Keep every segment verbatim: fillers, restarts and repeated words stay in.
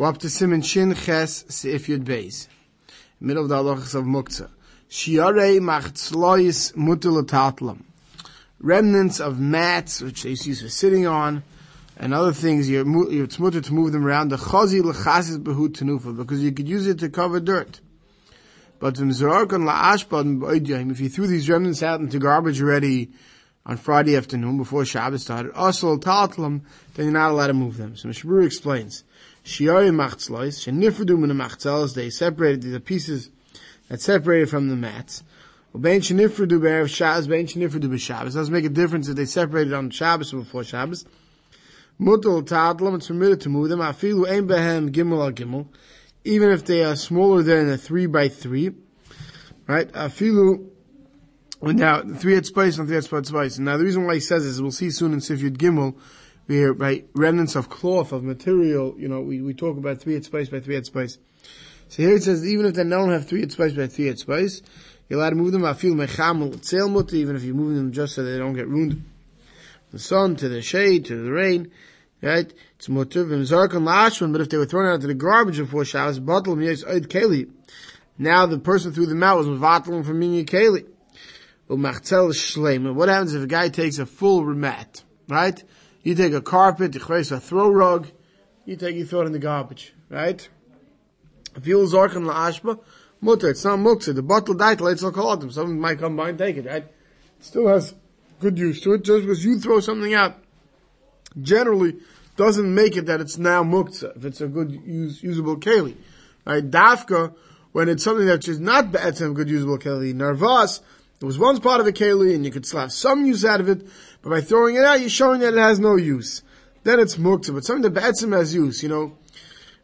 We're up to Siman Shin Ches Sif Yud Beis, middle of the halachas of Muktzah. She'ori machtslois mutal tatlon. Remnants of mats which they used for sitting on, and other things. You're it's mutter to move them around. The chazi lechasis behu Tanufa, because you could use it to cover dirt. But if you threw these remnants out into garbage already on Friday afternoon before Shabbos started, then you're not allowed to move them. So Mishabur explains, they separated the pieces that separated from the mats. It doesn't make a difference if they separated on Shabbos or before Shabbos. It's permitted to move them. Afilu ein behem gimel gimel. Even if they are smaller than a three by three, right? Afilu, now three etzbaiz and three etzbaiz. Now the reason why he says this, we'll see soon in Sif Yud Gimel, where by remnants of cloth of material, you know, we, we talk about three etzbaiz by three etzbaiz. So here it says even if they don't have three etzbaiz by three etzbaiz, you're allowed to move them. Afilu mechamel etzel muti, even if you move them just so they don't get ruined, the sun to the shade to the rain. Right? It's mutter v'mzarkan la'ashman, but if they were thrown out to the garbage before Shabbos, batal miyos oid Kaylee. Now the person threw them out was mvatal from minya Kaylee. U'machtel shleim. What happens if a guy takes a full mat? Right? You take a carpet, you create a throw rug, you take, you throw it in the garbage. Right? If you zarkan la'ashma, mutter, it's not muktzah. The batal daitel, it's not called them. Someone might come by and take it, right? It still has good use to it, just because you throw something out generally doesn't make it that it's now muktzah, if it's a good, use, usable keli. Right? Dafka, when it's something that is not b'etzem good, usable keli, narvas, it was once part of a keli, and you could slap some use out of it, but by throwing it out, you're showing that it has no use. Then it's muktzah, but something that b'etzem has use, you know.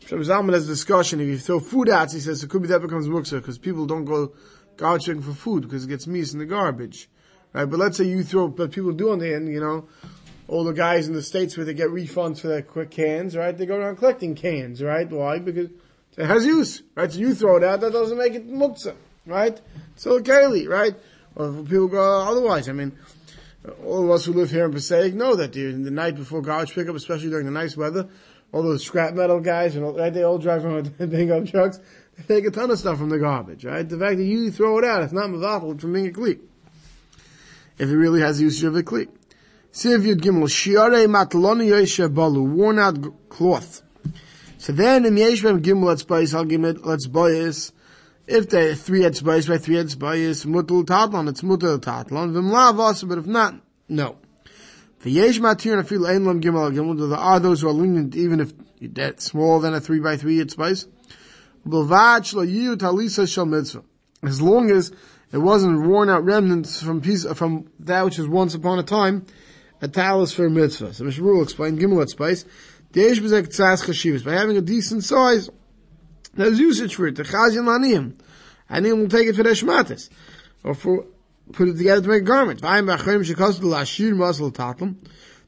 Shemiz has a discussion, if you throw food out, he says, it could be that becomes muktzah, because people don't go garbage checking for food, because it gets meat in the garbage. Right? But let's say you throw, but people do on the end, you know, all the guys in the States where they get refunds for their quick cans, right? They go around collecting cans, right? Why? Because it has use, right? So you throw it out, that doesn't make it muktzah, right? So keli, right? Or people go otherwise. I mean, all of us who live here in Passaic know that the, the night before garbage pickup, especially during the nice weather, all those scrap metal guys, and all, right, they all drive around with big old trucks, they take a ton of stuff from the garbage, right? The fact that you throw it out, it's not mevatel from being a cleave, if it really has usage of a cleave. Sif Yud Gimel, Shiare Matloni Yeshe Balu, worn out cloth. So then, in V'yesh matir Gimel, let's buy I'll give it, let's buy us. If they're three heads by by three heads by us, mutal tatlon, it's mutal tatlon, Vemla vasa, but if not, no. V'yesh matir nafil einlam gimel gimel, there are those who are lenient, even if that's smaller than a three by three heads by us. B'levach lo talis shel mitzvah. As long as it wasn't worn out remnants from piece, from that which is once upon a time, a talis for a mitzvah. So Mishabur explained, Gimel etzbaiz, De'esh b'zek tzaz chashivas, by having a decent size, there's usage for it. The chazin l'aniyim, aniyim will take it for their shmatas, or for, put it together to make a garment. V'ayim b'achayim shekosed l'ashir masl tatlum,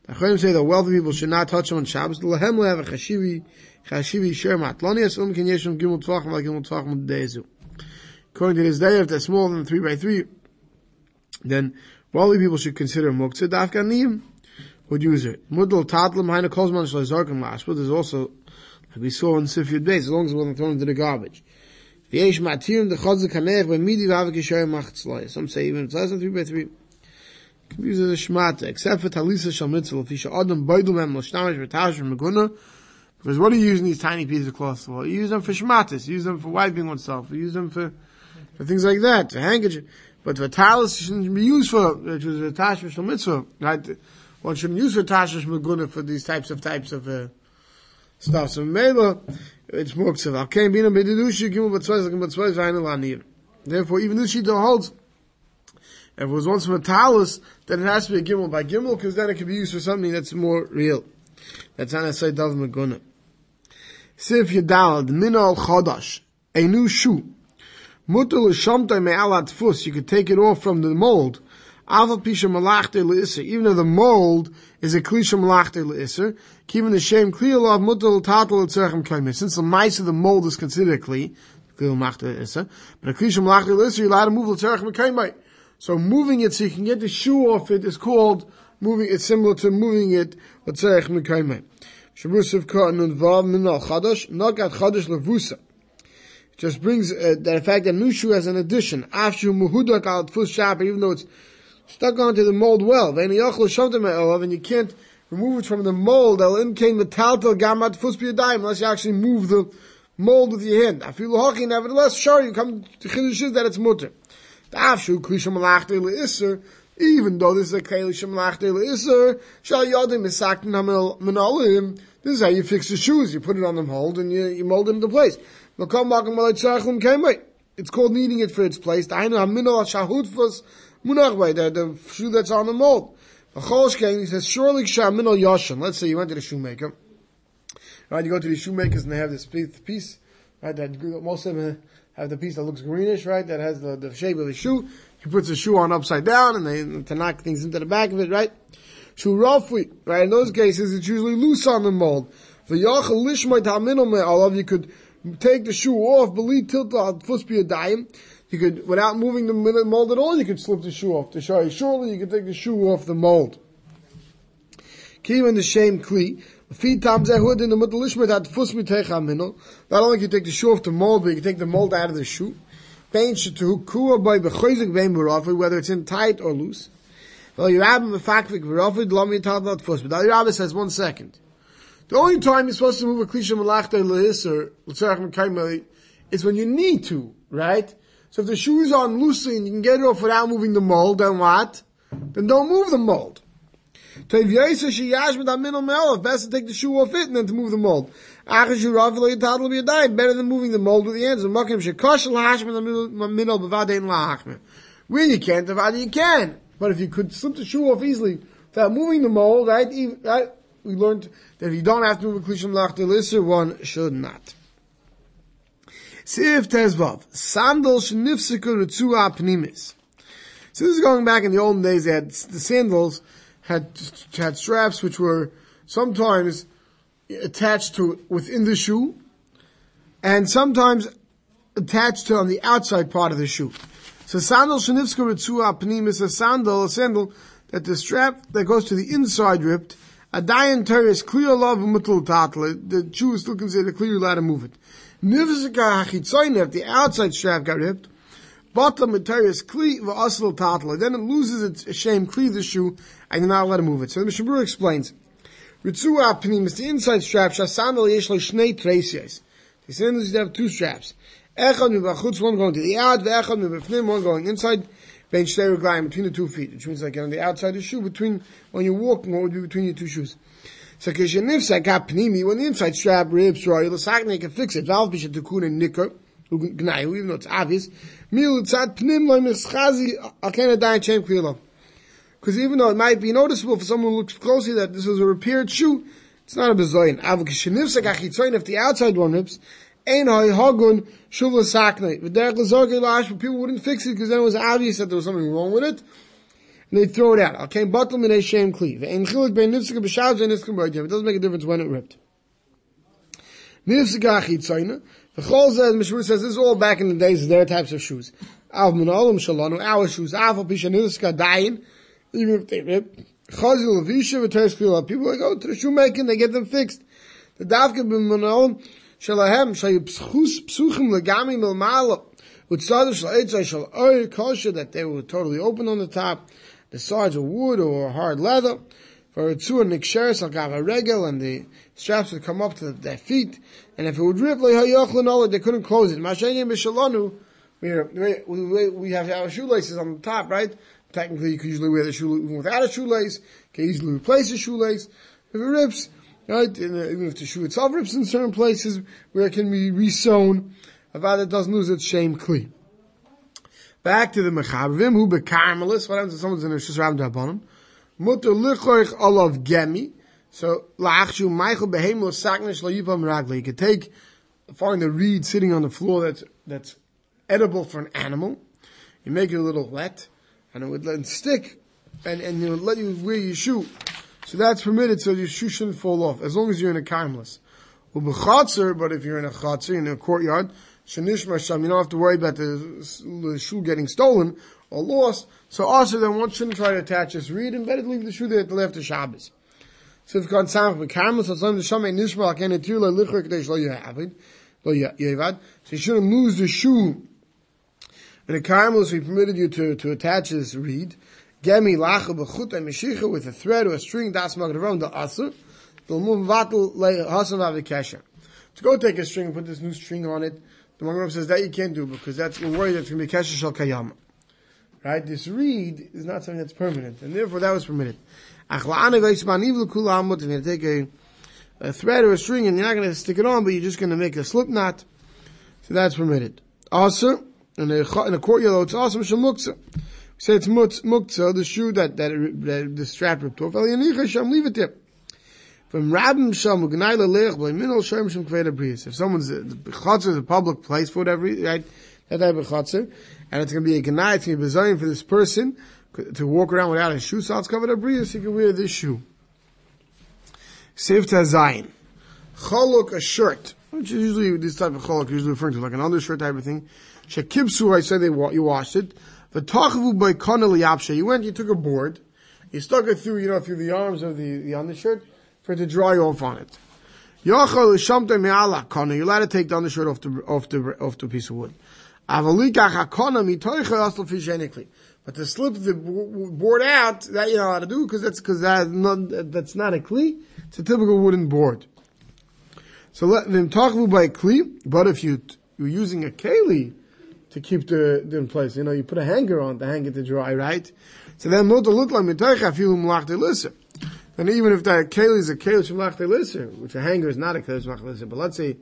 the achayim say the wealthy people should not touch them on Shabbos, l'hem le'ev a chashivi, chashivi sher matloni, asum ken yeshem gimel tzvachim, la gimel tzvachim d'ezu. According to this day, if they're smaller than three by three, then wealthy people should consider muktzah. Dafka aniyim would use it. Mutal tatlon hainu kol zman shelo yizarku la'ashpa. There's also, like we saw in Sif Yud Beis, as long as it wasn't thrown into the garbage. V'yesh matir nafil einlam gimel gimel. Some say even it's less than three by three. You can use it as a shmata, except for talis shel mitzvah. L'fisha adam b'odul mem l'shtamish v'tashim meguna. Because what do you use in these tiny pieces of cloth for? You use them for shmatas. You use them for wiping oneself. You use them for, for things like that, to handkerchief. But the talis shouldn't be used for, which was a tashmish mitzvah, right? One shouldn't use for tashmish meguna for these types of types of uh, stuff. So Mayla, it's muktzah. Therefore, even this shita holds, if it was once from a talis, then it has to be a gimel by gimel, because then it can be used for something that's more real. That's not necessarily dav meguna. Sif yadal minol chodash, a new shoe. Mutal l'shamtay me'alat fus. You could take it off from the mold. Aval pisha m'lachta l'eser. Even though the mold is a klisha m'lachta l'eser, keeping the shame clear love mutal tatlon terach m'kaymey. Since the mice of the mold is considered a kli, kli l'machta l'eser, but a klisha m'lachta l'eser, you're allowed to move terach m'kaymey. So moving it so you can get the shoe off it is called moving. It's similar to moving it terach m'kaymey. Just brings uh, that fact that new shoe as an addition, even though it's stuck onto the mold well, and you can't remove it from the mold unless you actually move the mold with your hand. Nevertheless, sure, you come to chiddush that it's mutter. Even though this is a keli l'isser, this is how you fix the shoes. You put it on the mold and you, you mold it into place. It's called needing it for its place. The, the shoe that's on the mold. He says, surely let's say you went to the shoemaker. Right, you go to the shoemakers and they have this piece, right? That most of them have the piece that looks greenish, right? That has the, the shape of the shoe. He puts the shoe on upside down and they to knock things into the back of it, right? Shoe roughly, right? In those cases, it's usually loose on the mold. You could take the shoe off, you could, without moving the mold at all, you could slip the shoe off the shoe. Surely you could take the shoe off the mold. Keep in the shame cleave. Not only can you take the shoe off the mold, but you can take the mold out of the shoe. Whether it's in tight or loose. Well, your rabbi says, one second. The only time you're supposed to move a klisha m'lachta l'eser, terach m'kaymey, is when you need to, right? So if the shoe is on loosely and you can get it off without moving the mold, then what? Then don't move the mold. Best to take the shoe off it and then to move the mold. Better than moving the mold with the hands. When you can't, you can. But if you could slip the shoe off easily without moving the mold, right? Even, right? We learned that if you don't have to move a klisha m'lachta l'eser, one should not. Sif tezvav sandal shenifsika retzua pnimis. So this is going back in the olden days. They had the sandals. Had, had straps which were sometimes attached to within the shoe and sometimes attached to on the outside part of the shoe. So sandal shenifska ritzua pnim is a sandal, a sandal that the strap that goes to the inside ripped. A dayan teres clear love mutal tatlon. The shoe is still considered clear, allowed to move it. Nivzika hachitzoyne, if the outside strap got ripped. Bottom materials cleave v'asl tatla. Then it loses its shame, cleave the shoe, and you're not allowed to move it. So the Mishabur explains, Ritzua pnim is the inside strap. Shasandal yesh lo shnei treisios. The sandals used to have two straps. Echad mivachutz, one going to the out. Ve'echad mivifnim, one going inside. Ben shtei reglaim, between the two feet, which means like on the outside of the shoe, between when you're walking, what would be between your two shoes? So kishenifsa kap pnimi, when the inside strap rips, right, l'sakne can fix it. Valv bishet tukun and nikkur. Even though it's obvious, because even though it might be noticeable for someone who looks closely that this was a repaired shoe, it's not a bezoin. If the outside one rips, people wouldn't fix it because then it was obvious that there was something wrong with it, and they throw it out. It doesn't make a difference when it ripped. The Chol says, Mishabur says, this is all back in the days of their types of shoes. Av Manolim Shalanu, our shoes, Av Pishanilska Dain, even if they rip. Chazil Visha V'terskila. People go to the shoemaking, they get them fixed. The Davka B'Manolim Shalahem, Shayipschus Psuchim Legami Milmala, Utsadish Laitza Shal Ur Kosher, that they were totally open on the top. The sides were wood or hard leather. For a two and niksheres, I'll have a regal, and the straps would come up to their feet. And if it would rip, they couldn't close it. We have our shoelaces on the top, right? Technically, you can usually wear the shoe even without a shoelace. You can easily replace the shoelace. If it rips, right? Even if the shoe itself rips in certain places where it can be resewn, about it doesn't lose its shame clean. Back to the Mechavim, who be carmeless. What happens if someone's in a shusram d'abonim? Mutter lichoich olav gemi. So, la'achshu meichel behemel saknish la'yipam ragli. You could take, find a reed sitting on the floor that's, that's edible for an animal. You make it a little wet, and it would let it stick, and, and it would let you wear your shoe. So that's permitted, so your shoe shouldn't fall off, as long as you're in a carmeless. But if you're in a chotzer, in a courtyard, shenish masham, you don't have to worry about the, the shoe getting stolen or lost. So also then one shouldn't try to attach this reed, and better leave the shoe there until after Shabbos. So if God sang with carmeless, as long as the shame nishma can enter the lichuk, they shall you have it. So you shouldn't lose the shoe. And the carmeless, we permitted you to to attach this reed, gemi lacha b'chuta meshicha with a thread or a string. Das magdaron the asur. They'll move vatal lehasan avikesha. To go take a string and put this new string on it. The Mechavim says that you can't do because that's we're worried that's going to be kesher shel kayama. Right? This reed is not something that's permanent, and therefore that was permitted. You're going to take a, a thread or a string, and you're not going to stick it on, but you're just going to make a slip knot. So that's permitted. Also, in the in the courtyard, though, it's also Muktzah. We say it's Muktzah, the shoe that that, that the strap ripped off. Leave it there. If someone's the chotzer is a public place for whatever, right? That type of chotzer, and it's going to be a ganai, it's going to be designed for this person to walk around without his shoe. So it's covered up brias, he can wear this shoe. Sif tazayin, cholok a shirt, which is usually this type of cholok usually referring to like an undershirt type of thing. Shekibsu, I said they you washed it. The tachvu by konali yapshe, you went, you took a board, you stuck it through, you know, through the arms of the the undershirt. For it to dry off on it. Yochel l'shamte me'ala kona. You're allowed to take the undershirt off the, off the, off the piece of wood. Avalikach ha'kona mitoicha aslo fishenikli. But to slip the board out, that you know how to do, cause that's, cause that's not, that's not a cleave. It's a typical wooden board. So let them talk by cleave, but if you, you're using a kaylee to keep the, the, in place, you know, you put a hanger on to hang it to dry, right? So then not to look like mitoicha afilu m'lachta l'eser. And even if that keli is a keli from l'achta l'eser, which a hanger is not a keli from l'achta l'eser, but let's say it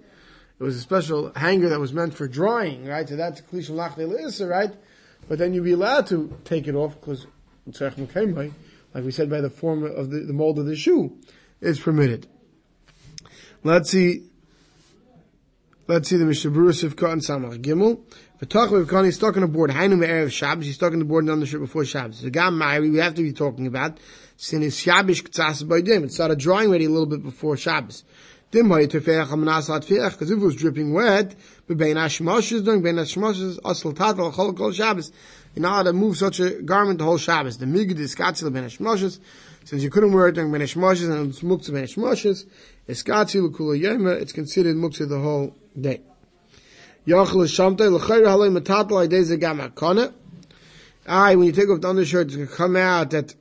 was a special hanger that was meant for drying, right? So that's a keli from l'achta l'eser, right? But then you'd be allowed to take it off because terach m'kaymey, like we said, by the form of the, the mold of the shoe, is permitted. Let's see. Let's see the Mishabur Sif Cotton Samach Gimel. V'tachve v'kani, he's stuck on a board. Hainu me'erev Shabbos, he's stuck on the board and on the shirt before Shabbos. The gam ma'ari, we have to be talking about. Sin is Shabbos k'tzas by dim. It started drying already a little bit before Shabbos. Dim ha'i tefeach ha'manas ha'tfeach, because if it was dripping wet, b'bein ha'shmosh is doing, b'bein ha'shmosh is asl tatal ha'chol kol Shabbos. You know how to move such a garment the whole Shabbos. The migd is katzil b'bein ha'shmosh, since you couldn't wear it during b'bein ha'shmosh and it's muktzah b'bein ha'shmosh, it's katzil kula yema, it's considered muktzah the whole day. Aye, when you take off the undershirt, it's going to come out that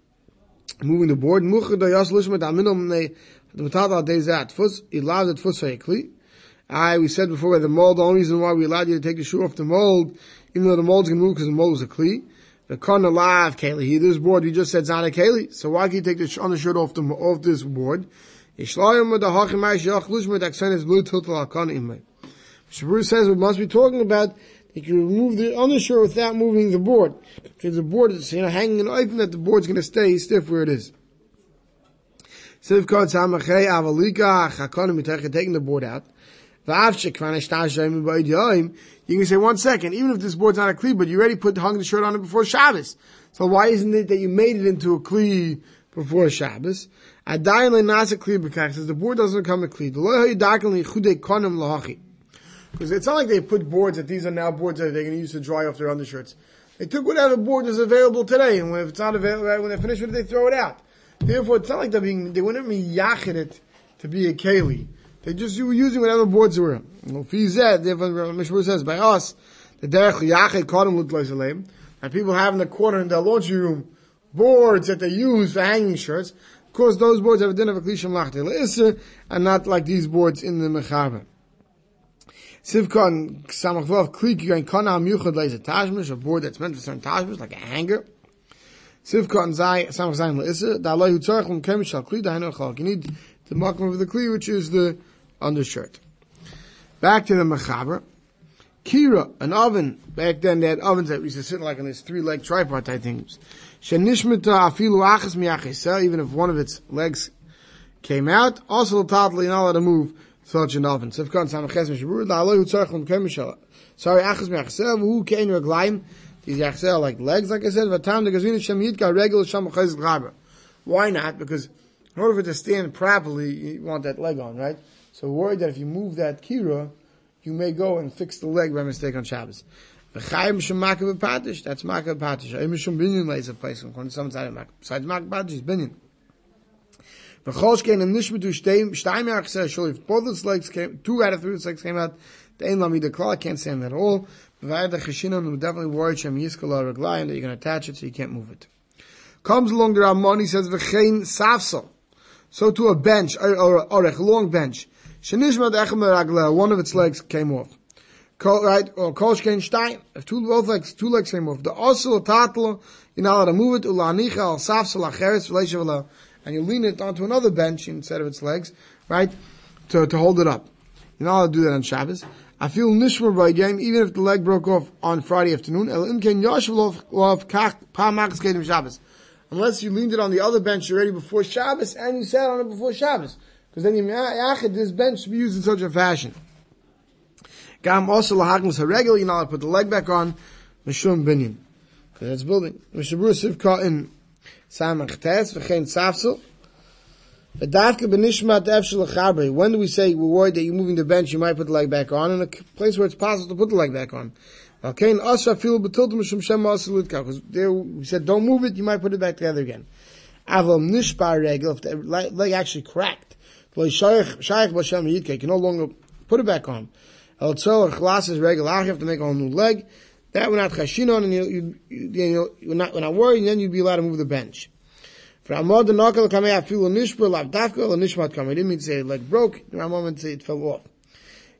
moving the board. Aye, we said before by the mold, the only reason why we allowed you to take the shoe off the mold, even though the mold's going to move because the mold is a cleave. The kana live Kaylee. This board we just said is not a Kaylee, so why can you take the undershirt off the off this board? Shabbur says we must be talking about you can remove the undershirt without moving the board. Because the board is, you know, hanging an open that the board's going to stay stiff where it is. Taking the board out. You can say one second, even if this board's not a cleave, but you already put hung the shirt on it before Shabbos. So why isn't it that you made it into a cleave before Shabbos? Says the board doesn't become a cleave. Because it's not like they put boards that these are now boards that they're going to use to dry off their undershirts. They took whatever board is available today, and if it's not available, right, when they finish with it, they throw it out. Therefore, it's not like they're being, they wouldn't be yachin it to be a keli. They just were using whatever boards were. Zed, therefore, Mishabur says, by us, the derech yachin caught him l'tloisalem, and people have in the corner in their laundry room boards that they use for hanging shirts. Of course, those boards have a din of a klisha m'lachta l'eser, and not like these boards in the Mechavim. Sivkon samachvav klik yain kana hamyuchad lays a tashmish, a board that's meant for certain tashmish, like a hanger. Sivkon zai samach zayin laisa dalai hu tzarich l'mkemish al kli dainu chalak. You need the makom of the kli, which is the undershirt. Back to the mechaber, kira, an oven. Back then they had ovens that used to sit like on these three-leg tripartite things. Shenishmita afilu achas miyachisa, even if one of its legs came out, also l'tadli, you're not allowed to move such an oven. Sorry, these yachsel are like legs, like I said. Why not? Because in order for it to stand properly, you want that leg on, right? So worried that if you move that kira, you may go and fix the leg by mistake on Shabbos. That's makav patish. Besides makav patish, binyan. If both its legs came, two out of three of its legs came out, the ein lamida klal, I can't stand at all. We're definitely worried that you're going to attach it so you can't move it. Comes along the Ramon, he says, V'chein safsal. So to a bench, or a long bench. One of its legs came off. Right? Or kolshkein stein. If two, both legs, two legs came off. The osul tatla, you're not allowed to move it. Ulanicha al safsal acheres v'leishavala. And you lean it onto another bench instead of its legs, right? To, to hold it up. You're not allowed to do that on Shabbos. I feel nishmer by game, even if the leg broke off on Friday afternoon. El imken yashvlov kach pa'machs kedim Shabbos. Unless you leaned it on the other bench already before Shabbos, and you sat on it before Shabbos. Because then you me'achid this bench to be used in such a fashion. Gam also lahagmas haregel, you know, put the leg back on, mishum binyan. Because that's building. Mishabur sivka in samachtes, v'chein safsel. V'dafka b'nishmat efshel l'chabre. When do we say, we're worried that you're moving the bench, you might put the leg back on, in a place where it's possible to put the leg back on. Okay, and us Afilu b'tiltum mishum shema asalutka. Because there we said, don't move it. You might put it back together again. Avam nishpar regel. If the leg actually cracked, you can no longer put it back on. El tzol achlas is regel. You have to make a whole new leg. That we're not chashinon, and you, you, you, you're not, we're not worried. And then you'd be allowed to move the bench. For amod the nakel kamei Afilu nishpar lavdafka el nishmat kamei. Didn't mean to say the leg broke. I meant to say it fell off.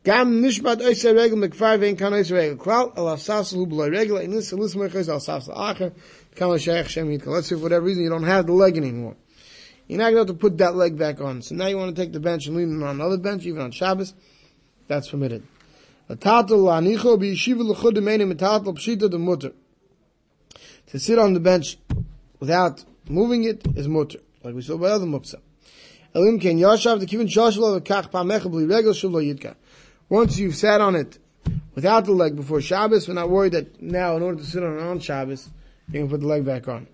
Gam nishmat oisei regel mekfar vein kan oisei regel klal al afsafselu b'loi regel inis elis merchais al afsafsel acher kamal sheikh shem yidkel. Let's say for whatever reason you don't have the leg anymore. You're not going to have to put that leg back on. So now you want to take the bench and lean it on another bench, even on Shabbos. That's permitted. To sit on the bench without moving it is mutter, like we saw by other muktzah. Elim ken yashav the kivin shashvla v'kach pa'mecha b'li regel shuvlo yidka. Once you've sat on it without the leg before Shabbos, we're not worried that now, in order to sit on it on Shabbos, you can put the leg back on.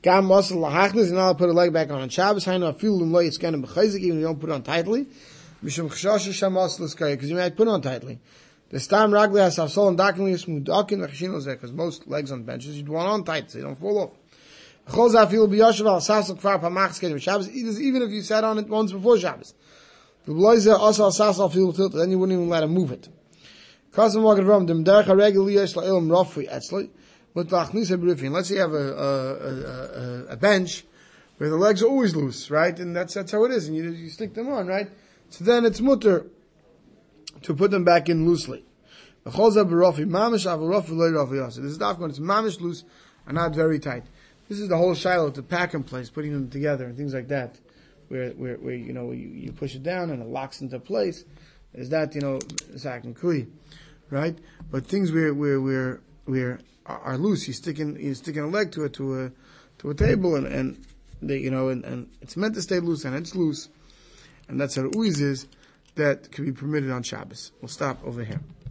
Gam muscle lahachnas, you're not allowed to put the leg back on on Shabbos. Hainu afilum lo yitzkanim b'chayzik, even if you don't put it on tightly. Mishum chashashu shamasl iskaya, because you might put it on tightly. This time ragli hasafsol and dakinli yismudakin lechashin lezeh, because most legs on benches you'd want on tight so you don't fall off. Chol zafilu b'yashav al safsol kfar pamach skedim Shabbos, even if you sat on it once before Shabbos. Then you wouldn't even let him move it. Let's say you have a, a, a, a bench where the legs are always loose, right? And that's, that's how it is. And you, you stick them on, right? So then it's mutter to put them back in loosely. This is daf when it's mamish loose and not very tight. This is the whole shiloh to pack in place, putting them together and things like that. Where, where, where, you know, you, you push it down and it locks into place. Is that, you know, zak and kli, right? But things where, where, where, where are loose. You're sticking, you're sticking a leg to a, to a, to a table and, and they, you know, and, and it's meant to stay loose and it's loose. And that's how it always is. That can be permitted on Shabbos. We'll stop over here.